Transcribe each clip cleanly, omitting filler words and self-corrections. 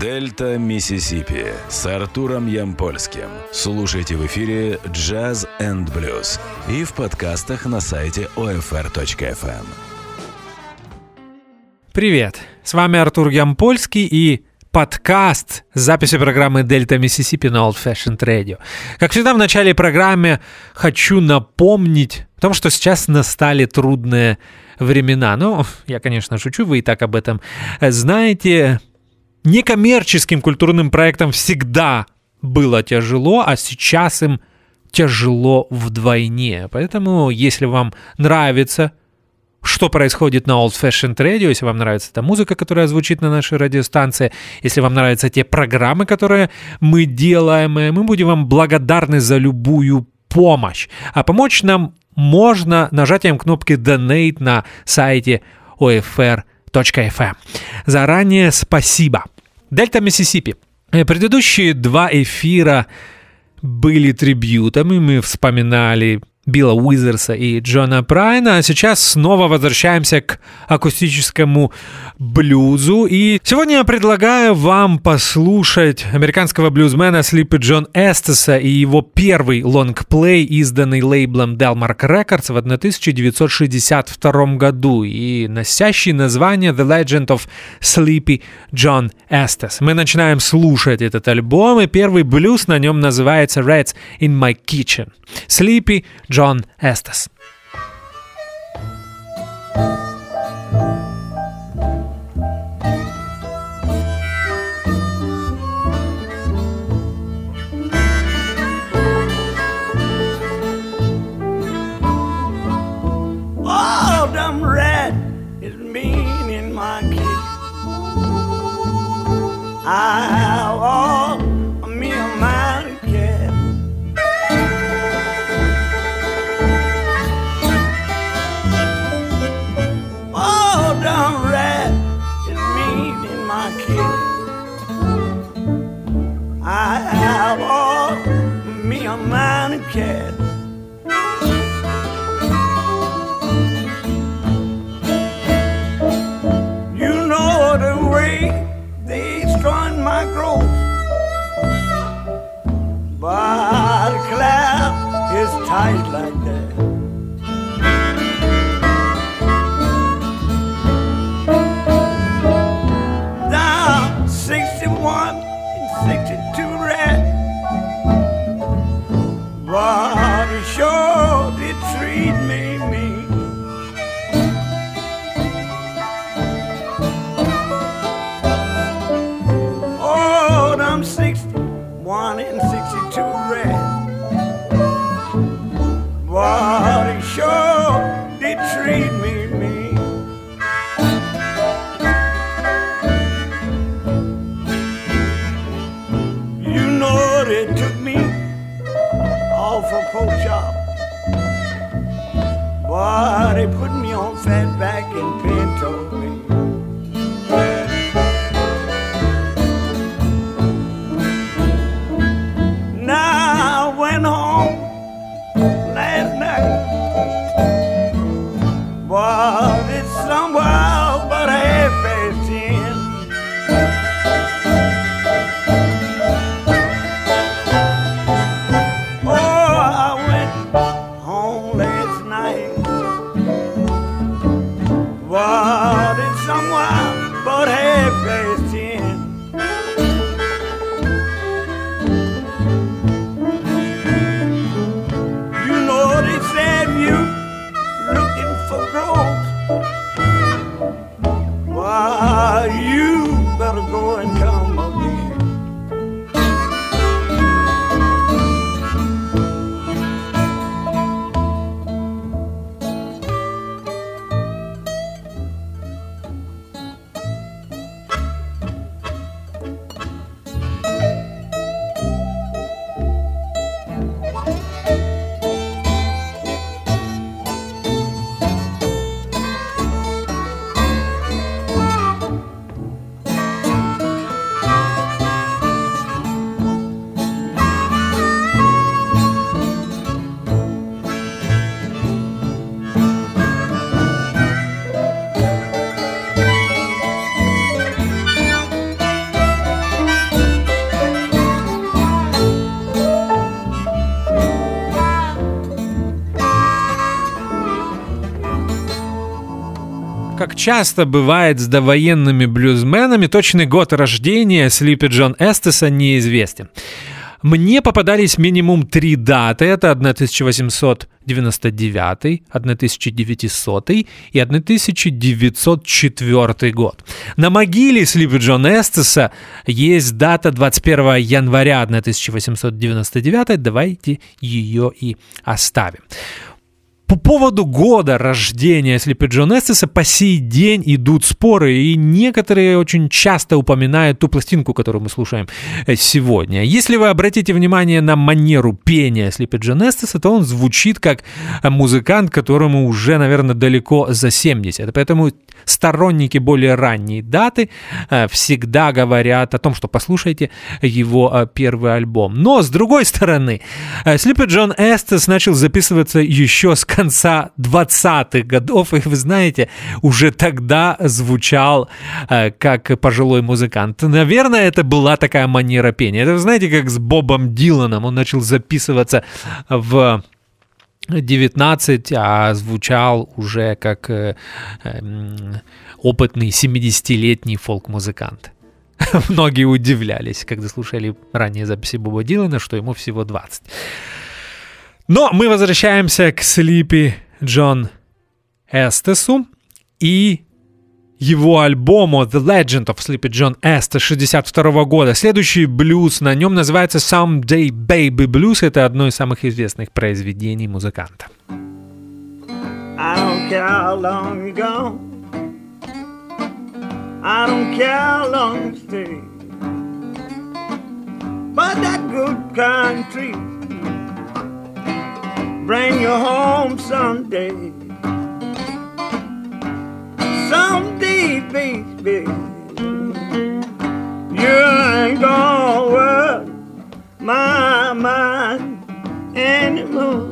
Дельта Миссисипи с Артуром Ямпольским. Слушайте в эфире Jazz and Blues и в подкастах на сайте OFR.FM. Привет, с вами Артур Ямпольский и подкаст с записью программы «Дельта Миссисипи» на Old Fashioned Radio. Как всегда в начале программы хочу напомнить о том, что сейчас настали трудные времена. Ну, я, конечно, шучу, вы и так об этом знаете. Некоммерческим культурным проектам всегда было тяжело, а сейчас им тяжело вдвойне. Поэтому, если вам нравится, что происходит на Old Fashioned Radio, если вам нравится та музыка, которая звучит на нашей радиостанции, если вам нравятся те программы, которые мы делаем, мы будем вам благодарны за любую помощь. А помочь нам можно нажатием кнопки Donate на сайте OFR.FM. Заранее спасибо. Дельта Миссисипи. Предыдущие два эфира были трибьютами, мы вспоминали Билла Уизерса и Джона Прайна. А сейчас снова возвращаемся к акустическому блюзу. И сегодня я предлагаю вам послушать американского блюзмена Sleepy John Эстеса и его первый лонгплей, изданный лейблом Delmark Records в 1962 году и носящий название The Legend of Sleepy John Estes. Мы начинаем слушать этот альбом, и первый блюз на нем называется Rats in My Kitchen. Sleepy John Estes. Oh, dumb rat is mean in my kitchen. I owe me a man. I have all me a man and cat. You know the way they strung my growth, but the cloud is tight like that. Now 61 and 62 rat, but it sure did treat me mean. Oh, them 61 and 62 rat, but it sure did treat me mean. For pro job, boy, they put me on fatback and pinto me. Now I went home last night, boy, it's somewhere but half past 10. часто бывает с довоенными блюзменами, точный год рождения Sleepy John Эстиса неизвестен. Мне попадались минимум три даты. Это 1899, 1900 и 1904 год. На могиле Sleepy John Эстиса есть дата 21 января 1899. Давайте ее и оставим. По поводу года рождения Sleepy John Эстиса по сей день идут споры, и некоторые очень часто упоминают ту пластинку, которую мы слушаем сегодня. Если вы обратите внимание на манеру пения Sleepy John Эстиса, то он звучит как музыкант, которому уже, наверное, далеко за 70. Поэтому сторонники более ранней даты всегда говорят о том, что послушайте его первый альбом. Но, с другой стороны, Sleepy John Эстис начал записываться еще с конца 20-х годов, и вы знаете, уже тогда звучал как пожилой музыкант. Наверное, это была такая манера пения. Это, вы знаете, как с Бобом Диланом. Он начал записываться в 19, а звучал уже как опытный 70-летний фолк-музыкант. Многие удивлялись, когда слушали ранние записи Боба Дилана, что ему всего 20. Но мы возвращаемся к Sleepy John Эстису и его альбому The Legend of Sleepy John Эстис 1962 года. Следующий блюз на нем называется Someday Baby Blues. Это одно из самых известных произведений музыканта. I don't care how long you go. I don't care how long you stay. But that good country bring you home someday. Someday, baby, you ain't gonna worry my mind anymore.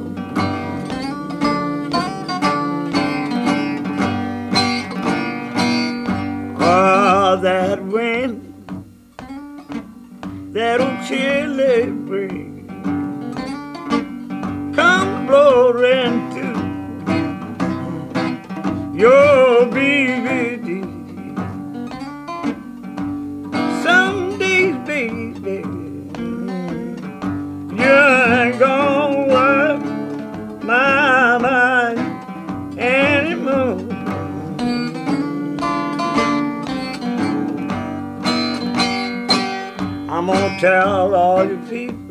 Oh, that wind that old chilly breeze come blow into your BVD. Someday, baby, you ain't gonna work my mind anymore. I'm gonna tell all you people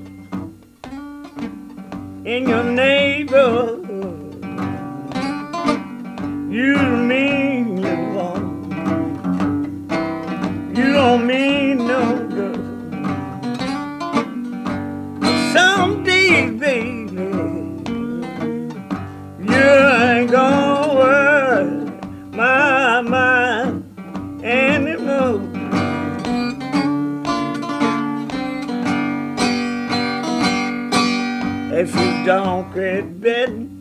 in your neighborhood, you mean you won't, you don't mean no good. Someday, baby, you ain't gonna worry my mind anymore. If you don't quit betting,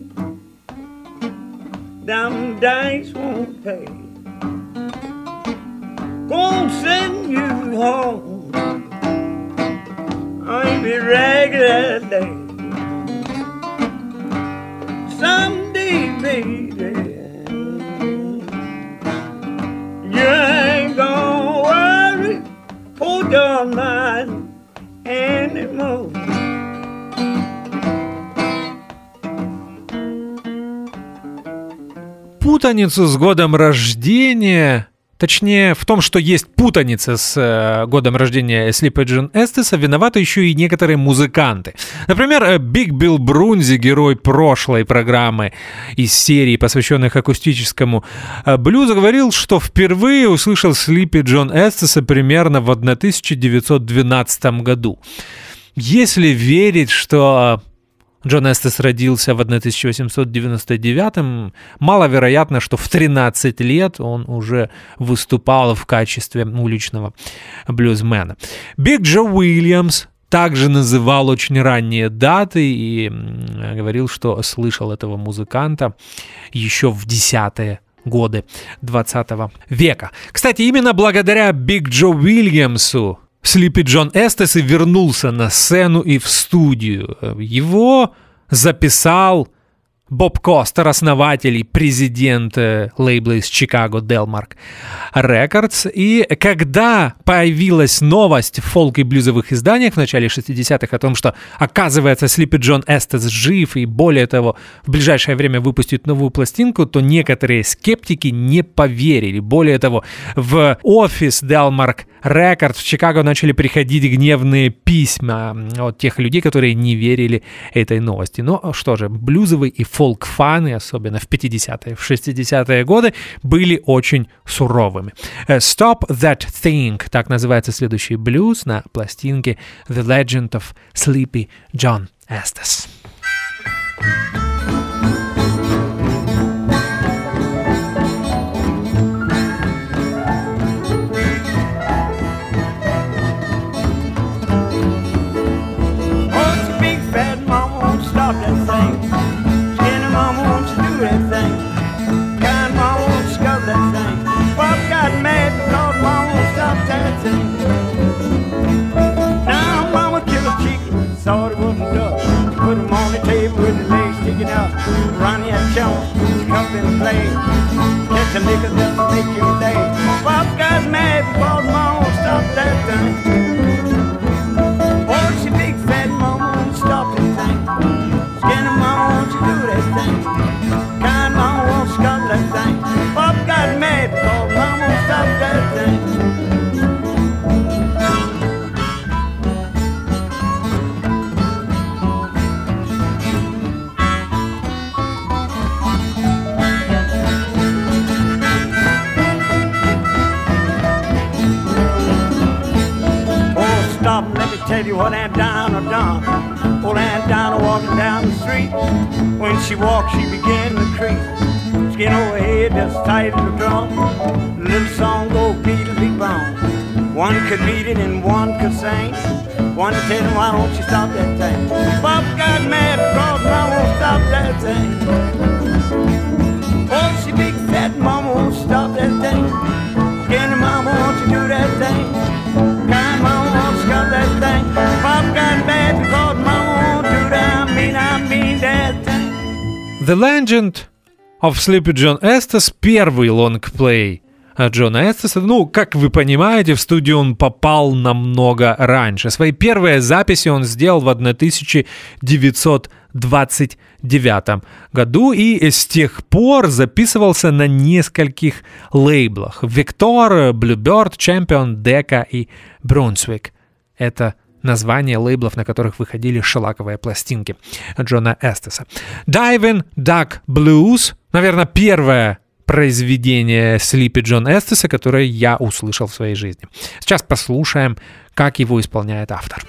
them dice won't pay. Won't send you home on your regular day. Someday, baby, you ain't gonna worry for your mind anymore. Путаницу с годом рождения, точнее в том, что есть путаница с годом рождения Sleepy John Эстиса, виноваты еще и некоторые музыканты. Например, Биг Билл Брунзи, герой прошлой программы из серии, посвященных акустическому блюзу, говорил, что впервые услышал Sleepy John Эстиса примерно в 1912 году. Если верить, что Джон Эстис родился в 1899-м. Маловероятно, что в 13 лет он уже выступал в качестве уличного блюзмена. Биг Джо Уильямс также называл очень ранние даты и говорил, что слышал этого музыканта еще в 10-е годы 20 века. Кстати, именно благодаря Биг Джо Уильямсу Sleepy John Эстис и вернулся на сцену и в студию. Его записал Боб Костер, основатель и президент лейбла из Чикаго Delmark Records. И когда появилась новость в фолк и блюзовых изданиях в начале 60-х о том, что, оказывается, Sleepy John Estes жив и, более того, в ближайшее время выпустит новую пластинку, то некоторые скептики не поверили. Более того, в офис Delmark Records в Чикаго начали приходить гневные письма от тех людей, которые не верили этой новости. Но что же, блюзовый и фолк-фаны, особенно в 50-е, в 60-е годы, были очень суровыми. «Stop That Thing» — так называется следующий блюз на пластинке «The Legend of Sleepy John Estes». Ronnie and Jones, come and play. Get the niggas up to make your day. Bob got mad because Mama stopped that thing. Oh, she big fat Mama won't stop that thing. Skinny Mama won't you do that thing. Kind Mama won't stop that thing. Bob got mad because Mama won't stop that thing. Tell you what Aunt Dinah done. Old Aunt Dinah walking down the street. When she walked, she began to creep. Skin over head, just tight as a drum. Little song go beatily-bong. One could read it and one could sing. One tell him, why don't you stop that thing? Bob got mad because Mama won't stop that thing. Oh, she big fat Mama won't stop that thing. Skinny Mama, won't you do that thing? Kind Mama. That thing. Bob got bad because Mama won't do that. I mean that thing. The Legend of Sleepy John Estes, первый лонгплей Джона Эстеса. Ну, как вы понимаете, в студию он попал намного раньше. Свои первые записи он сделал в 1929 году и с тех пор записывался на нескольких лейблах. Victor, Bluebird, Champion, Decca и Brunswick. Это название лейблов, на которых выходили шелаковые пластинки Джона Эстеса. «Diving Duck Blues», наверное, первое произведение Sleepy John Эстеса, которое я услышал в своей жизни. Сейчас послушаем, как его исполняет автор.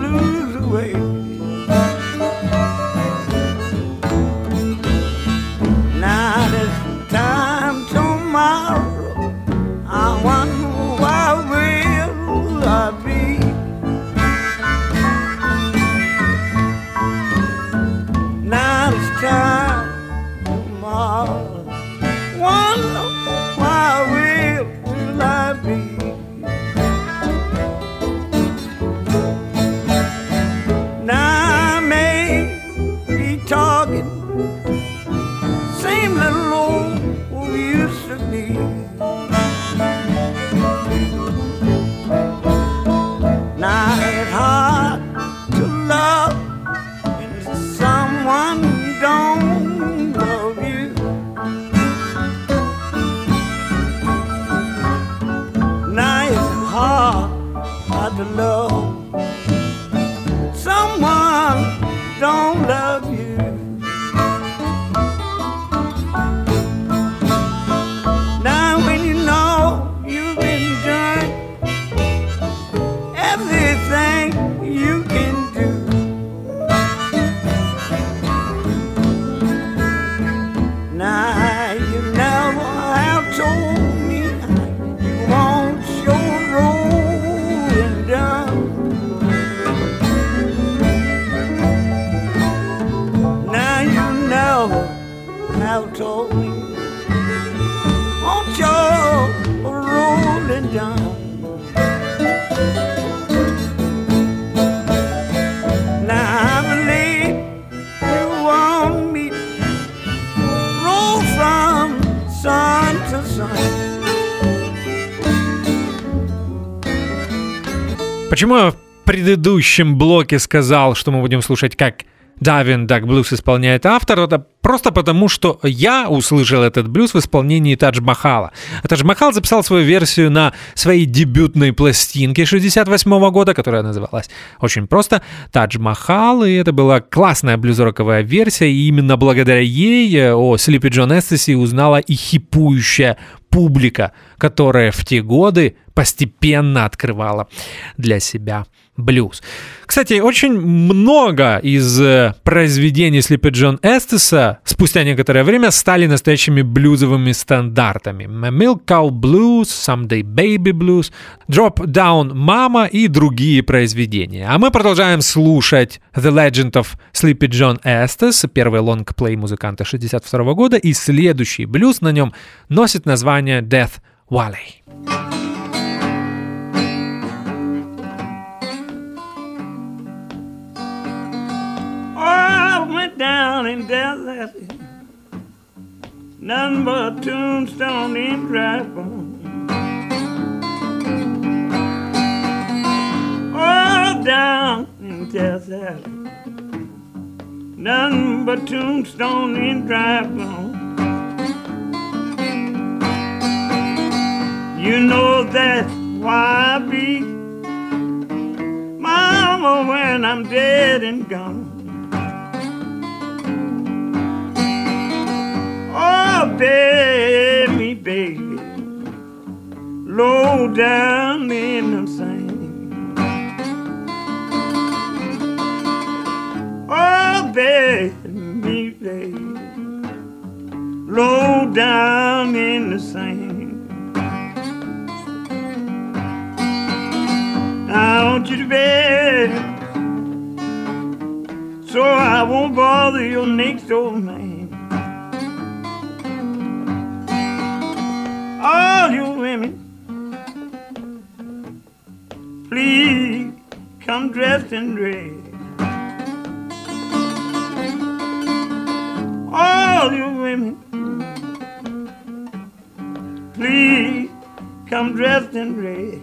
Blues away. to love someone don't love you. Now when you know you've been done everything you can do, now you never have told me you want your rolling done. Now you never have told me want your rolling done. Почему я в предыдущем блоке сказал, что мы будем слушать, как Divin' Duck Blues исполняет автор? Это просто потому, что я услышал этот блюз в исполнении Тадж Махала. А Тадж Махал записал свою версию на своей дебютной пластинке 1968 года, которая называлась очень просто «Тадж Махал», и это была классная блюзороковая версия, и именно благодаря ей о Sleepy John Ecstasy узнала и хипующая публика, которая в те годы постепенно открывала для себя блюз. Кстати, очень много из произведений Sleepy John Ecstasy спустя некоторое время стали настоящими блюзовыми стандартами. Milk Cow Blues, Someday Baby Blues, Drop Down Mama и другие произведения. А мы продолжаем слушать The Legend of Sleepy John Ecstasy, первый лонгплей музыканта 1962 года, и следующий блюз на нем носит название Death Valley. Down in Dallas, nothing but tombstone and dry bones. Oh, down in Dallas, nothing but tombstone and dry bones. You know that's why I be mama when I'm dead and gone. Oh, bury me, baby, low down in the sand. Oh, bury me, baby, low down in the sand. I want you to bury me, so I won't bother your next old man. All you women, please come dressed in red. All you women, please come dressed in red.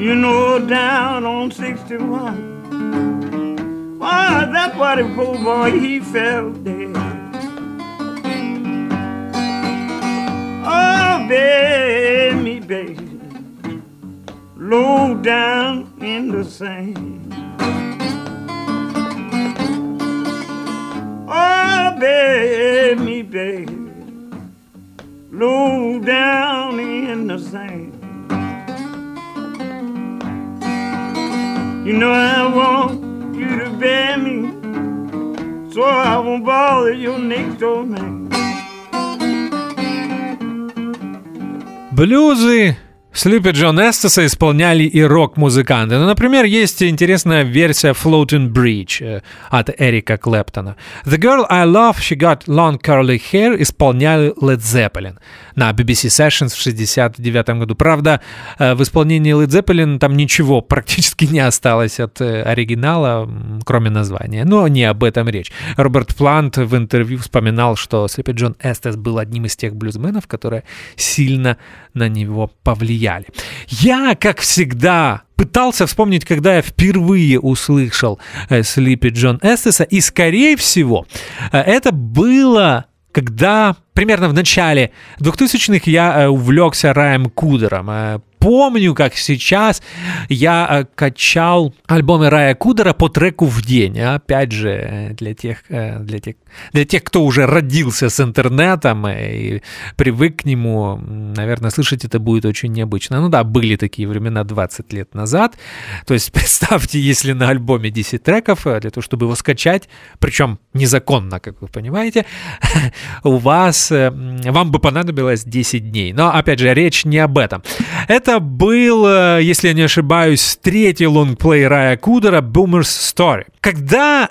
You know down on 61, why that bloody poor boy, he fell dead. Oh, bury me, baby, low down in the sand. Oh, bury me, baby, low down in the sand. You know I want you to bear me, so I won't bother your next door man. Блюзы Sleepy John Ecstasy исполняли и рок-музыканты. Ну, например, есть интересная версия Floating Bridge от Эрика Клэптона. The Girl I Love, She Got Long Curly Hair исполняли Led Zeppelin на BBC Sessions в 1969 году. Правда, в исполнении Led Zeppelin там ничего практически не осталось от оригинала, кроме названия. Но не об этом речь. Роберт Плант в интервью вспоминал, что Sleepy John Ecstasy был одним из тех блюзменов, которые сильно на него повлияли. Я, как всегда, пытался вспомнить, когда я впервые услышал Sleepy John Ecstasy, и, скорее всего, это было когда примерно в начале 2000-х я увлекся Раем Кудером. Помню, как сейчас я качал альбомы Рая Кудера по треку в день. Опять же, для тех, кто уже родился с интернетом и привык к нему, наверное, слышать это будет очень необычно. Ну да, были такие времена 20 лет назад. То есть представьте, если на альбоме 10 треков, для того, чтобы его скачать, причем незаконно, как вы понимаете, вам бы понадобилось 10 дней. Но, опять же, речь не об этом. Это был, если я не ошибаюсь, третий лонгплей Рая Кудера «Boomer's Story». Когда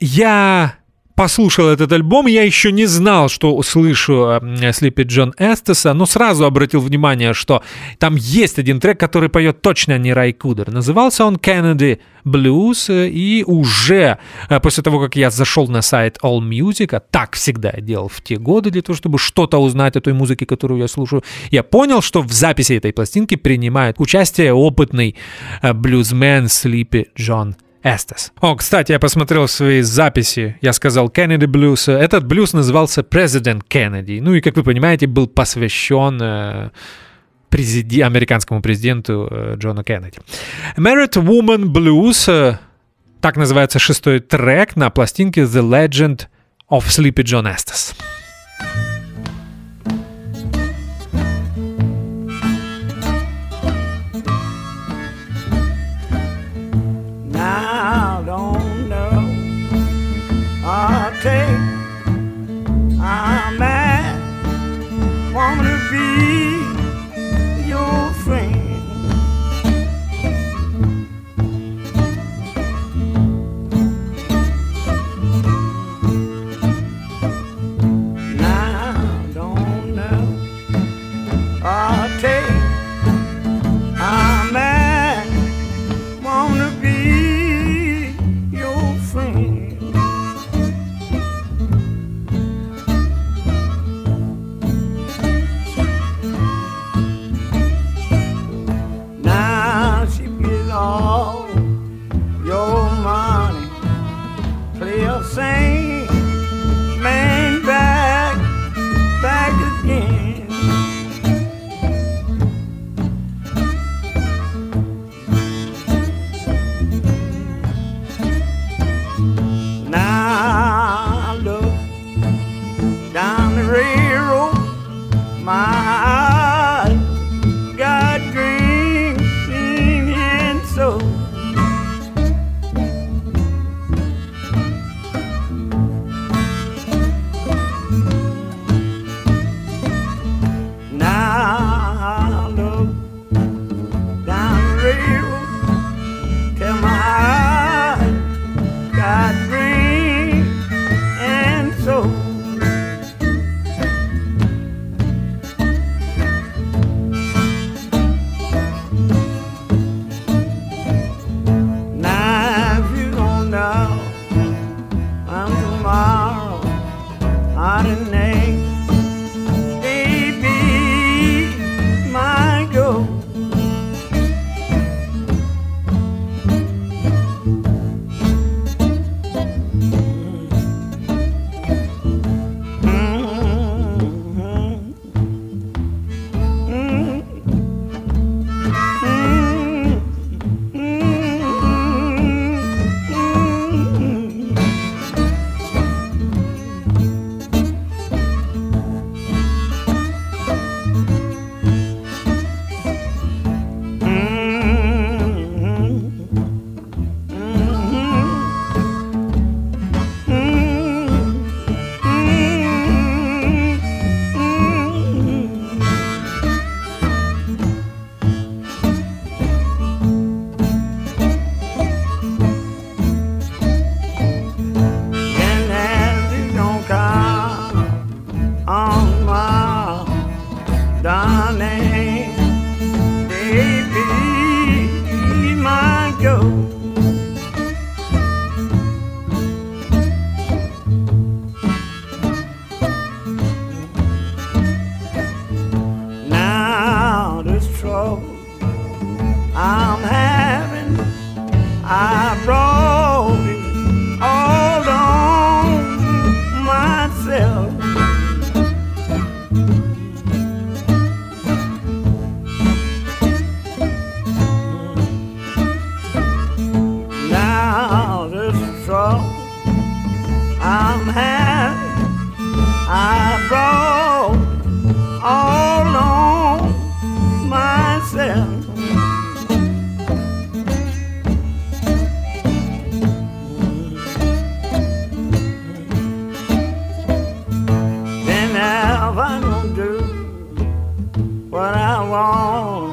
я послушал этот альбом, я еще не знал, что услышу Sleepy John Estes, но сразу обратил внимание, что там есть один трек, который поет точно не Рай Кудер. Назывался он «Kennedy Blues», и уже после того, как я зашел на сайт AllMusic, а так всегда я делал в те годы для того, чтобы что-то узнать о той музыке, которую я слушаю, я понял, что в записи этой пластинки принимает участие опытный блюзмен Sleepy John Estes. О, кстати, я посмотрел свои записи, я сказал Kennedy Blues. Этот блюз назывался President Kennedy. Ну и, как вы понимаете, был посвящен американскому президенту Джону Кеннеди. Married Woman Blues, так называется шестой трек на пластинке The Legend of Sleepy John Estes. I'm mad, wanna be your friend. Now I don't know, I'll take. I'm mad, wanna be your friend. Same man back again. Now I look down the railroad, my eyes got green and so. All on myself. I walk.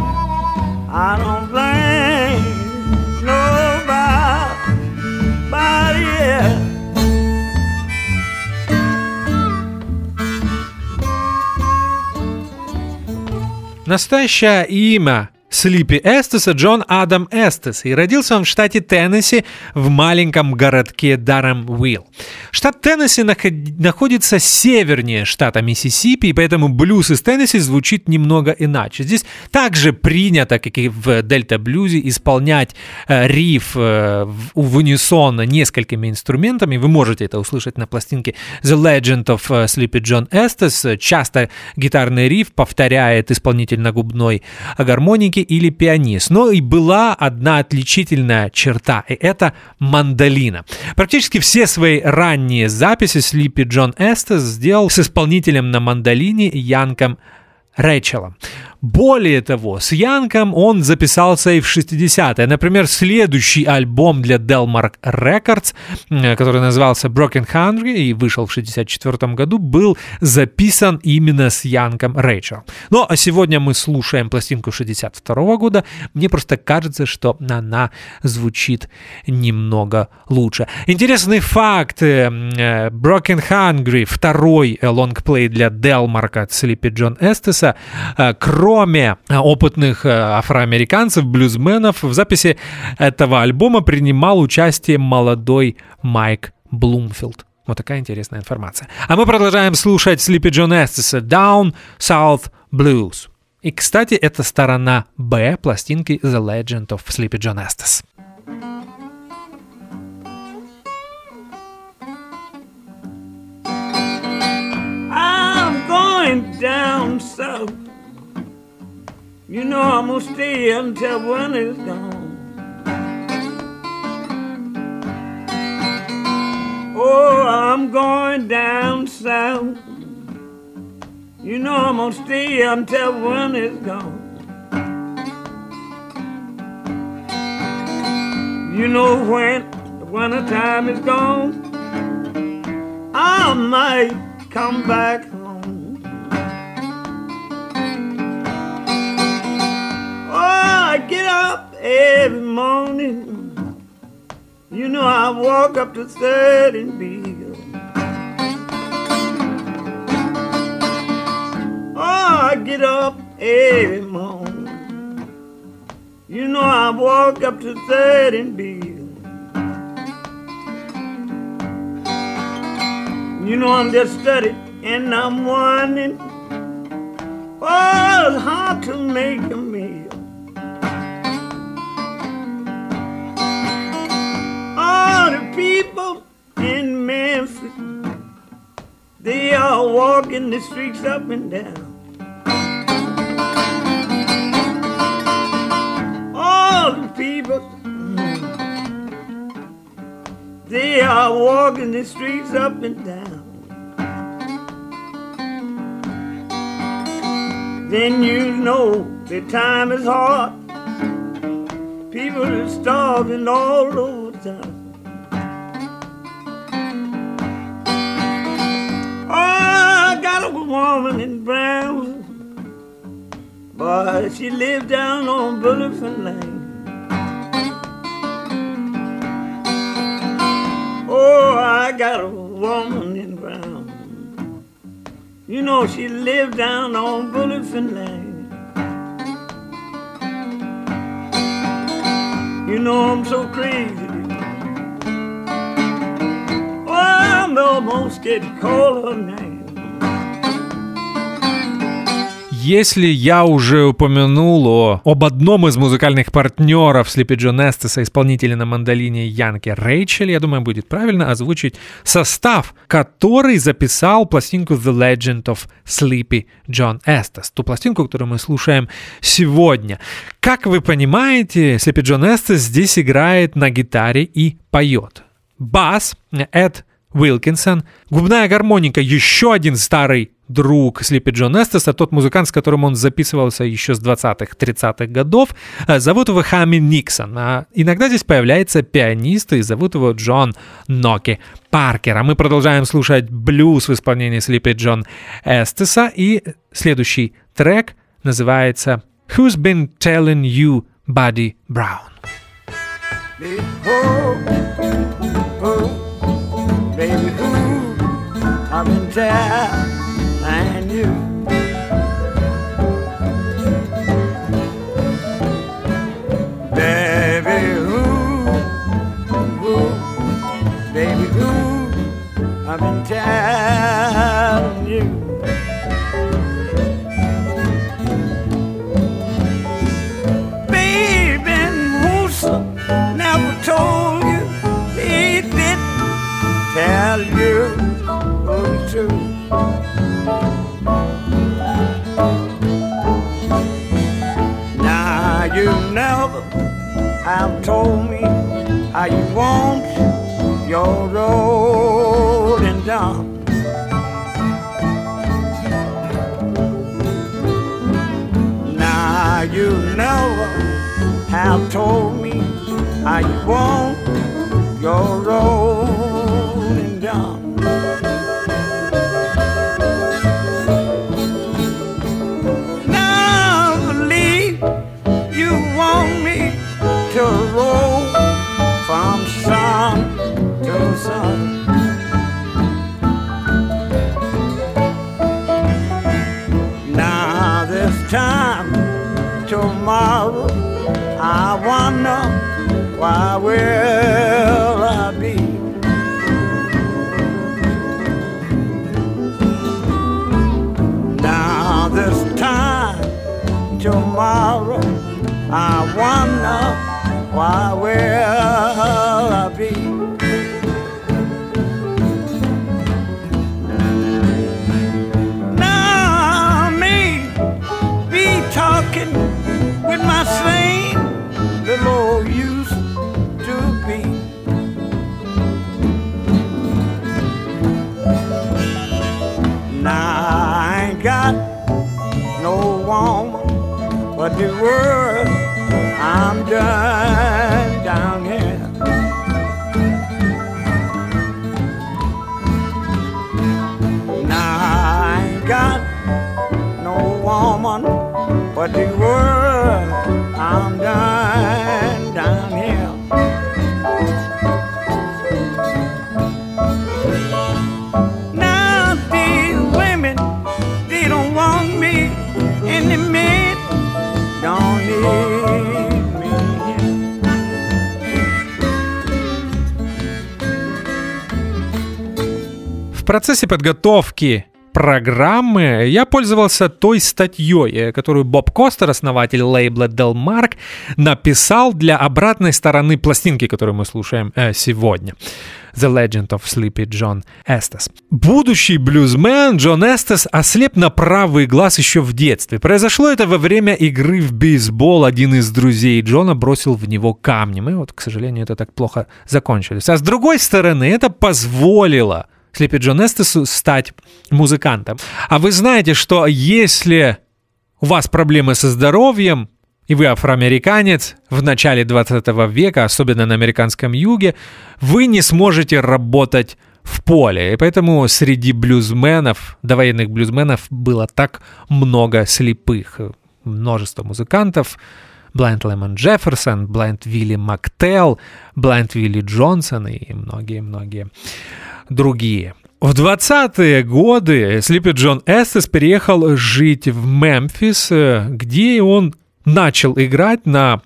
I don't blame nobody else. Настоящее имя Слипи Эстеса Джон Адам Эстес, и родился он в штате Теннесси в маленьком городке Даррам-Уилл. Штат Теннесси находится севернее штата Миссисипи, и поэтому блюз из Теннесси звучит немного иначе. Здесь также принято, как и в дельта-блюзе, исполнять риф в унисон несколькими инструментами. Вы можете это услышать на пластинке The Legend of Sleepy John Estes. Часто гитарный риф повторяет исполнитель на губной гармоники или пианист. Но и была одна отличительная черта, и это мандолина. Практически все свои ранние записи Sleepy John Estes сделал с исполнителем на мандолине Янком Рэчелом. Более того, с Янком он записался и в 60-е. Например, следующий альбом для Delmark Records, который назывался Broken Hungry и вышел в 64 году, был записан именно с Янком Рэйчелом. Ну, а сегодня мы слушаем пластинку 62 года. Мне просто кажется, что она звучит немного лучше. Интересный факт. Broken Hungry, второй лонгплей для Delmark от Sleepy John Эстеса, кроме опытных афроамериканцев, блюзменов, в записи этого альбома принимал участие молодой Майк Блумфилд. Вот такая интересная информация. А мы продолжаем слушать Sleepy John Estes Down South Blues. И, кстати, это сторона Б пластинки The Legend of Sleepy John Estes. I'm going down south. You know I'm gonna stay here until winter is gone. Oh, I'm going down south. You know I'm gonna stay here until winter is gone. You know when the winter time is gone, I might come back. I get up every morning. You know I walk up to Third and Beagle. Oh, I get up every morning. You know I walk up to Third and Beagle. You know I'm just studying and I'm wondering. Oh, it's hard to make a meal. People in Memphis, they all walking the streets up and down. All the people, they are walking the streets up and down. Then you know the time is hard. People are starving all over town. Woman in brown, boy, she lived down on Bullerton Lane. Oh, I got a woman in brown. You know she lived down on Bullerton Lane. You know I'm so crazy. Oh, I'm almost getting cold her name. Если я уже упомянул об одном из музыкальных партнеров Sleepy John Estes, исполнителя на мандолине Янке Рэйчеле, я думаю, будет правильно озвучить состав, который записал пластинку The Legend of Sleepy John Estes, ту пластинку, которую мы слушаем сегодня. Как вы понимаете, Sleepy John Estes здесь играет на гитаре и поет. Бас Эд Уилкинсон, губная гармоника, еще один старый друг Sleepy John Estes, а тот музыкант, с которым он записывался еще с 20-х, 30-х годов, зовут его Хамми Никсон. А иногда здесь появляется пианист, и зовут его Джон Ноки Паркер. А мы продолжаем слушать блюз в исполнении Sleepy John Эстеса, и следующий трек называется «Who's been telling you, Buddy Brown?». Baby, oh, oh, baby, who I've been telling you. Baby, who I've been telling you. Told you he did tell you the truth. Now you never have told me how you want your rolling down. Now you never have told me I want your rolling down. Now believe you want me to roll from sun to sun. Now this time tomorrow I wanna, why will I be? Now this time tomorrow I wonder, why will I be? But the world I'm done down here. Now I ain't got no woman, but the world I'm done down here. Now these women, they don't want me in the men. Don't need me here. В процессе подготовки программы я пользовался той статьей, которую Боб Костер, основатель лейбла Delmark, написал для обратной стороны пластинки, которую мы слушаем сегодня. The Legend of Sleepy John Estes. Будущий блюзмен Джон Эстес ослеп на правый глаз еще в детстве. Произошло это во время игры в бейсбол. Один из друзей Джона бросил в него камнем. И вот, к сожалению, это так плохо закончилось. А с другой стороны, это позволило Слипи Джон Эстесу стать музыкантом. А вы знаете, что если у вас проблемы со здоровьем, и вы афроамериканец, в начале 20 века, особенно на американском юге, вы не сможете работать в поле. И поэтому среди блюзменов, довоенных блюзменов, было так много слепых. Множество музыкантов. Блайнд Лемон Джефферсон, Блайнд Вилли Мактелл, Блайнд Вилли Джонсон и многие-многие другие. В 20-е годы Слипи Джон Эстес переехал жить в Мемфис, где он начал играть на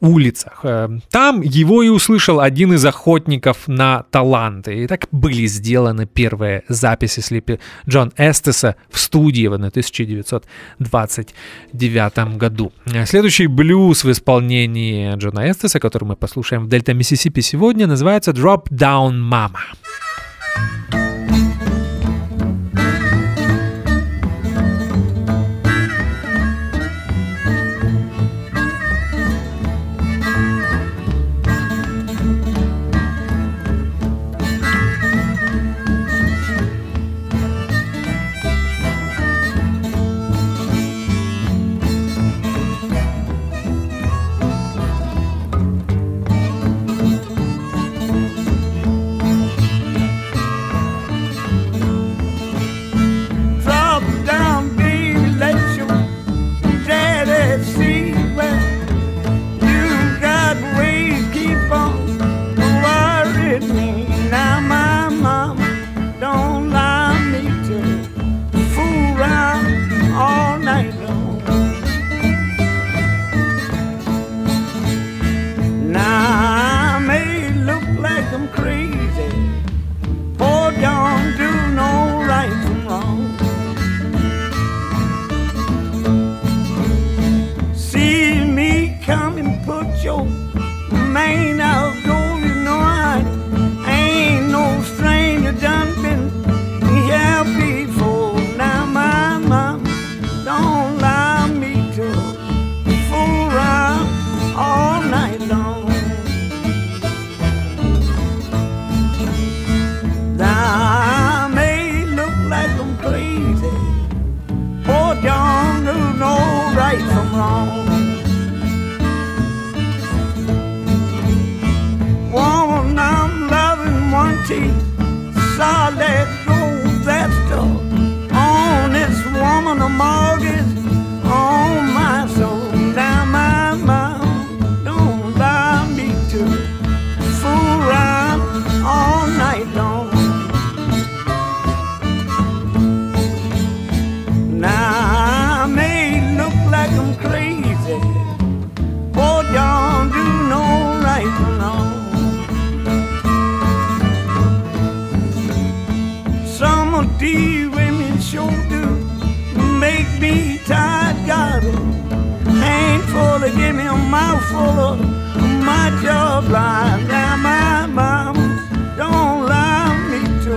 улицах. Там его и услышал один из охотников на таланты. И так были сделаны первые записи Слипи Джон Эстеса в студии в 1929 году. Следующий блюз в исполнении Джона Эстеса, который мы послушаем в Дельта Миссисипи сегодня, называется «Drop Down Mama». Woman, I'm loving one teeth, solid gold that's stuck on this woman of mortgage on my soul. Now my mouth don't allow me to fool around all night long. Now I may look like I'm crazy, but y'all do know right from wrong. Some of these women sure do make me tired, God. Handful to give me a mouthful of my job line. Now my mom don't allow me to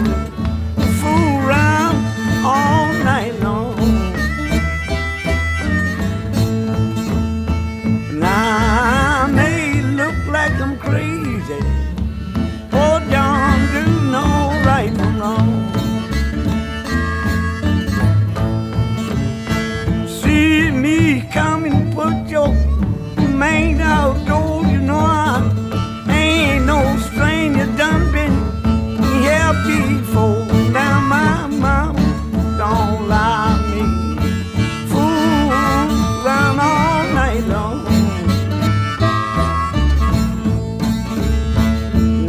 fool around all night long. Now I may look like I'm crazy, but y'all do know right from wrong. See me coming, put your mane out, though you know I ain't no stranger, done been here before. Now my mom don't lie me, fool around all night long.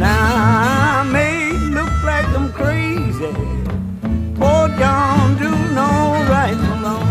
Now I may look like I'm crazy, but y'all do know right from wrong.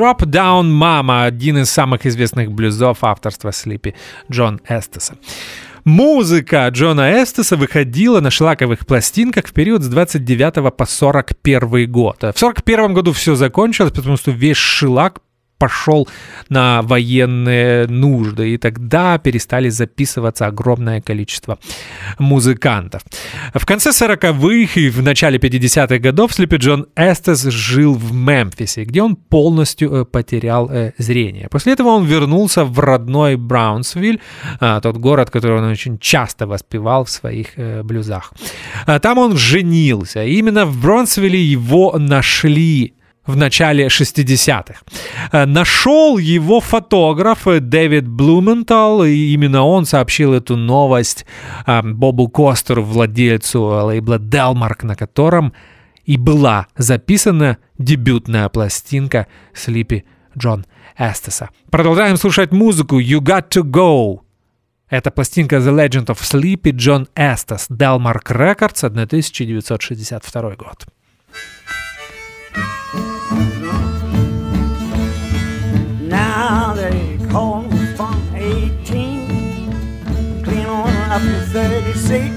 Drop Down Mama — один из самых известных блюзов авторства Слипи Джон Эстеса. Музыка Джона Эстеса выходила на шелаковых пластинках в период с 29 по 41 год. В 41 году все закончилось, потому что весь шелак пошел на военные нужды, и тогда перестали записываться огромное количество музыкантов. В конце 40-х и в начале 50-х годов Слипи Джон Эстес жил в Мемфисе, где он полностью потерял зрение. После этого он вернулся в родной Браунсвилл, тот город, который он очень часто воспевал в своих блюзах. Там он женился, и именно в Браунсвилле его нашли в начале 60-х. Нашел его фотограф Дэвид Блументал, и именно он сообщил эту новость Бобу Костеру, владельцу лейбла Delmark, на котором и была записана дебютная пластинка Слипи Джон Эстеса. Продолжаем слушать музыку. You Got To Go. Это пластинка The Legend of Sleepy John Estes, Delmark Records, 1962 год. Now they call me from 18, clean on up to 36.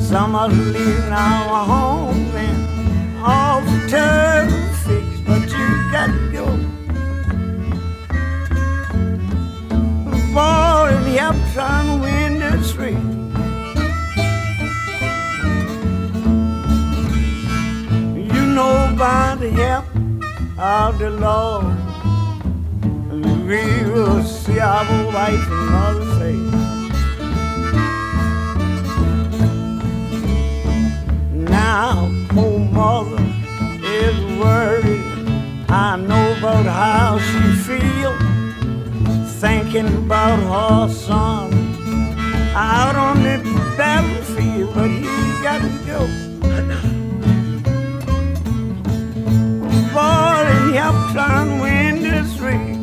Some are leaving our home and off to 6. But you got to go. Boy, me up trying to win the street. You know by the help of the Lord, we will see our wife and mother safe. Now poor mother is worried, I know about how she feels, thinking about her son out on the battlefield. But he got to go. Boy, he helped trying to win this ring.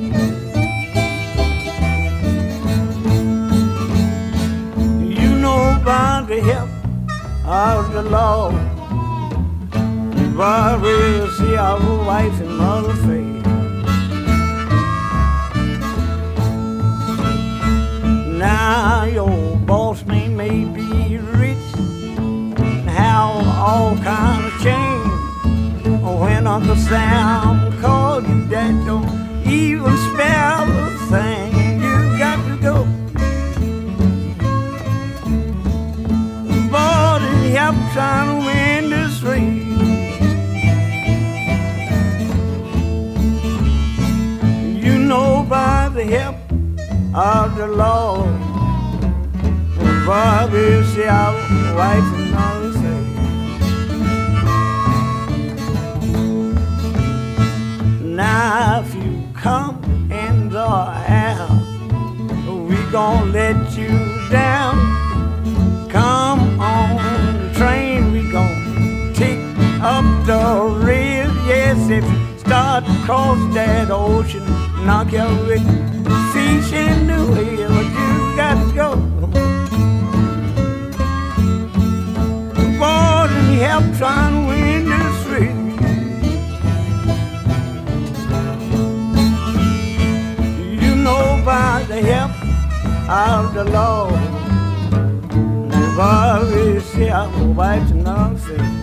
By the help of the Lord, but we'll see our wife and mother fade. Now your boss may be rich, all kind of change. When Uncle Sam called you, Dad don't even spell a thing. You got to go. Boy, did he help trying to win this race. You know by the help of the Lord, Bobby, she out wife and all the same. Now if you come in the house, we gon' let you down. Come on the train, we gon' take up the rail. Yes, if you start to cross that ocean, knock your fish in the wheel. You gotta go. Help trying to win this race. You know by the help of the Lord, nobody see our white and all things.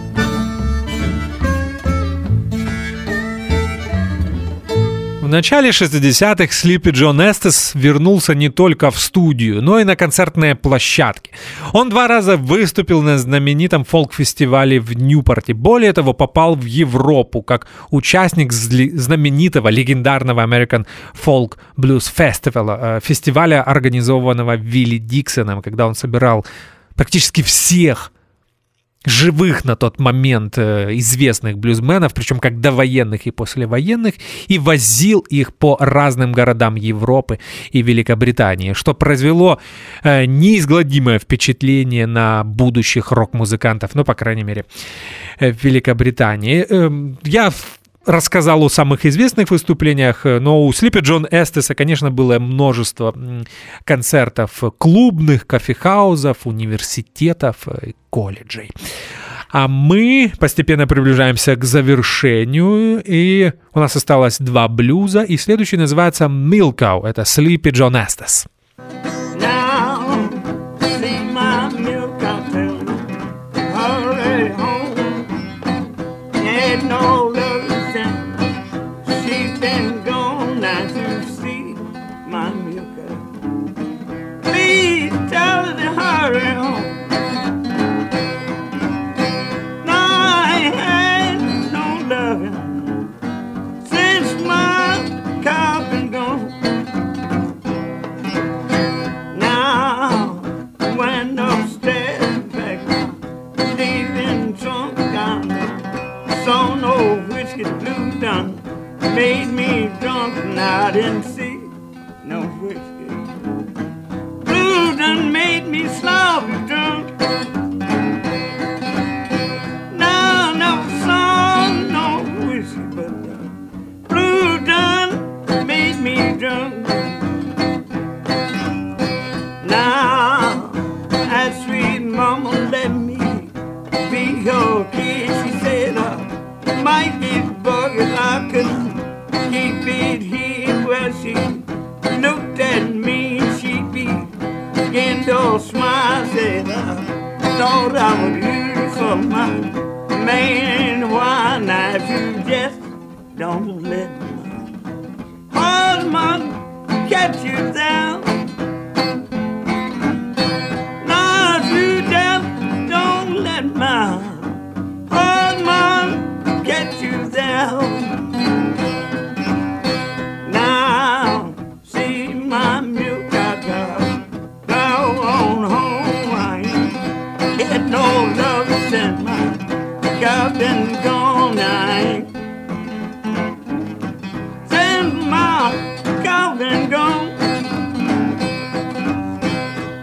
В начале 60-х Слипи Джо Нестес вернулся не только в студию, но и на концертные площадки. Он 2 раза выступил на знаменитом фолк-фестивале в Ньюпорте. Более того, попал в Европу как участник знаменитого легендарного American Folk Blues Festival, фестиваля, организованного Вилли Диксоном, когда он собирал практически всех живых на тот момент известных блюзменов, причем как довоенных и послевоенных, и возил их по разным городам Европы и Великобритании, что произвело неизгладимое впечатление на будущих рок-музыкантов, ну, по крайней мере, в Великобритании. Я рассказал о самых известных выступлениях, но у Слипи Джо Нестеса, конечно, было множество концертов клубных, кофехаузов, университетов, колледжей. А мы постепенно приближаемся к завершению, и у нас осталось 2 блюза, и следующий называется «Milkow», это Слипи Джо Нестес. Made me drunk and I didn't see no whiskey. Blue done made me sloppy drunk. Now I never saw no whiskey, but blue done made me drunk. Now that sweet mama let me be your kid. She said I might get buggy I could keep it here where she looked at me. She began to smile, said, I thought I would use for my man. Why not? You just don't let my husband get you down. No, you just don't let my husband get you down. I've been gone, I ain't since my cow been gone.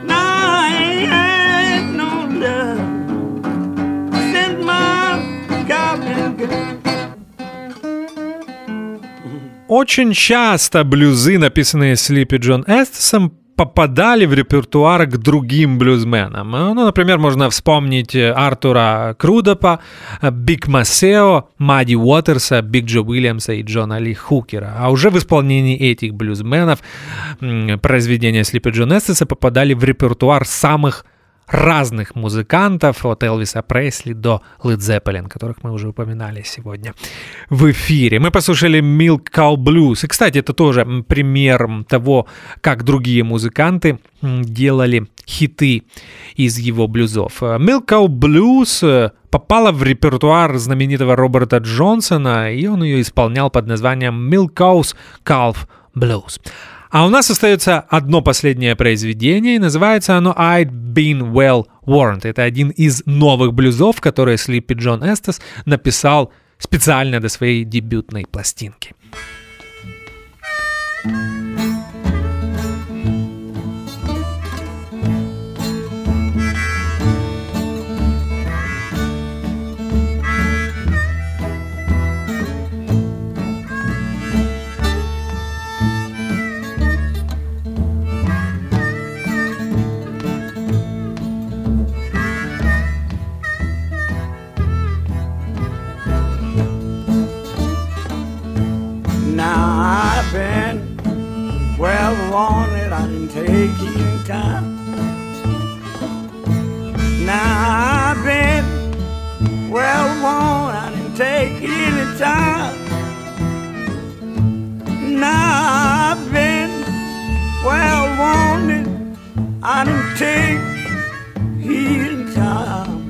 Now I ain't had no love since my cow been gone. Очень часто блюзы, написанные Слипи Джо Нестесом, попадали в репертуар к другим блюзменам. Ну, например, можно вспомнить Артура Крудопа, Биг Масео, Мадди Уотерса, Биг Джо Уильямса и Джона Ли Хукера. А уже в исполнении этих блюзменов произведения Слипи Джо Нестеса попадали в репертуар самых разных музыкантов, от Элвиса Пресли до Led Zeppelin, которых мы уже упоминали сегодня в эфире. Мы послушали Milk Cow Blues. И, кстати, это тоже пример того, как другие музыканты делали хиты из его блюзов. Milk Cow Blues попала в репертуар знаменитого Роберта Джонсона, и он ее исполнял под названием Milk Cow's Calf Blues. А у нас остается одно последнее произведение, и называется оно «I'd Been Well Warned». Это один из новых блюзов, которые Sleepy John Estes написал специально для своей дебютной пластинки. I've been well warned that I didn't take any time. Now I've been well warned I didn't take any time. Now I've been well warned I didn't take any time.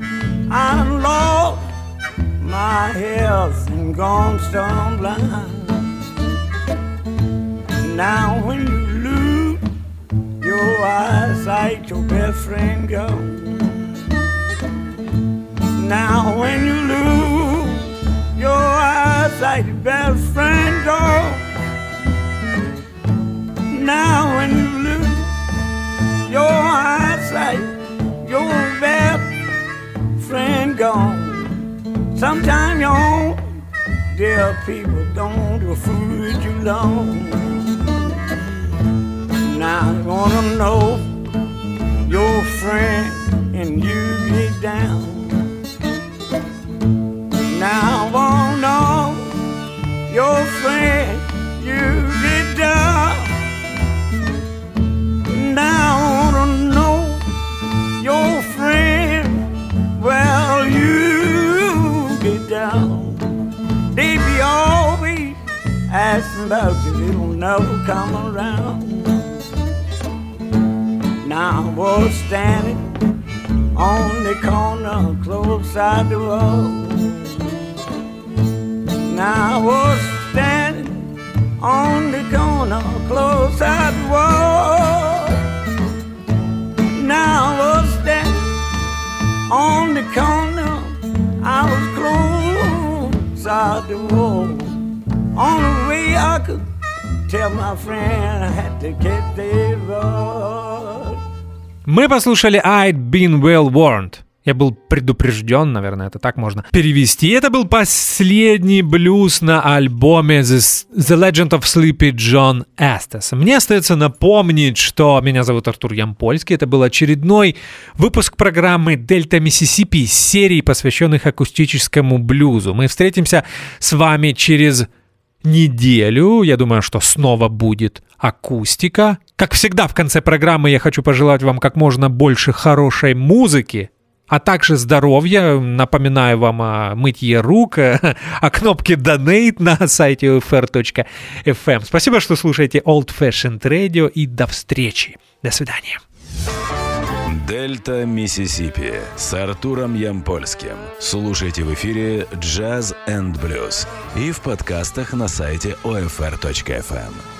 I've lost my health and gone stone blind. Now when you lose your eyesight, your best friend goes. Now when you lose your eyesight, your best friend goes. Now when you lose your eyesight, your best friend gone. Sometimes your own dear people don't do a fool with you long. Now I wanna know your friend and you get down. Now I wanna know your friend, you get down. Now I wanna know your friend, well you get down. They be always asking about you, they don't never come around. Now I was standing on the corner close side the road. Now I was standing on the corner close side the road. Now I was standing on the corner, I was close side the road. Only way I could tell my friend I had to get the road. Мы послушали «I'd been well warned». Я был предупрежден, наверное, это так можно перевести. Это был последний блюз на альбоме The Legend of Sleepy John Estes. Мне остается напомнить, что меня зовут Артур Ямпольский. Это был очередной выпуск программы «Дельта Миссисипи», серии, посвященных акустическому блюзу. Мы встретимся с вами через неделю. Я думаю, что снова будет акустика. Как всегда, в конце программы я хочу пожелать вам как можно больше хорошей музыки, а также здоровья. Напоминаю вам о мытье рук, о кнопке «Донейт» на сайте ufr.fm. Спасибо, что слушаете Old Fashioned Radio, и до встречи. До свидания. «Дельта Миссисипи» с Артуром Ямпольским. Слушайте в эфире «Джаз энд блюз» и в подкастах на сайте ofr.fm.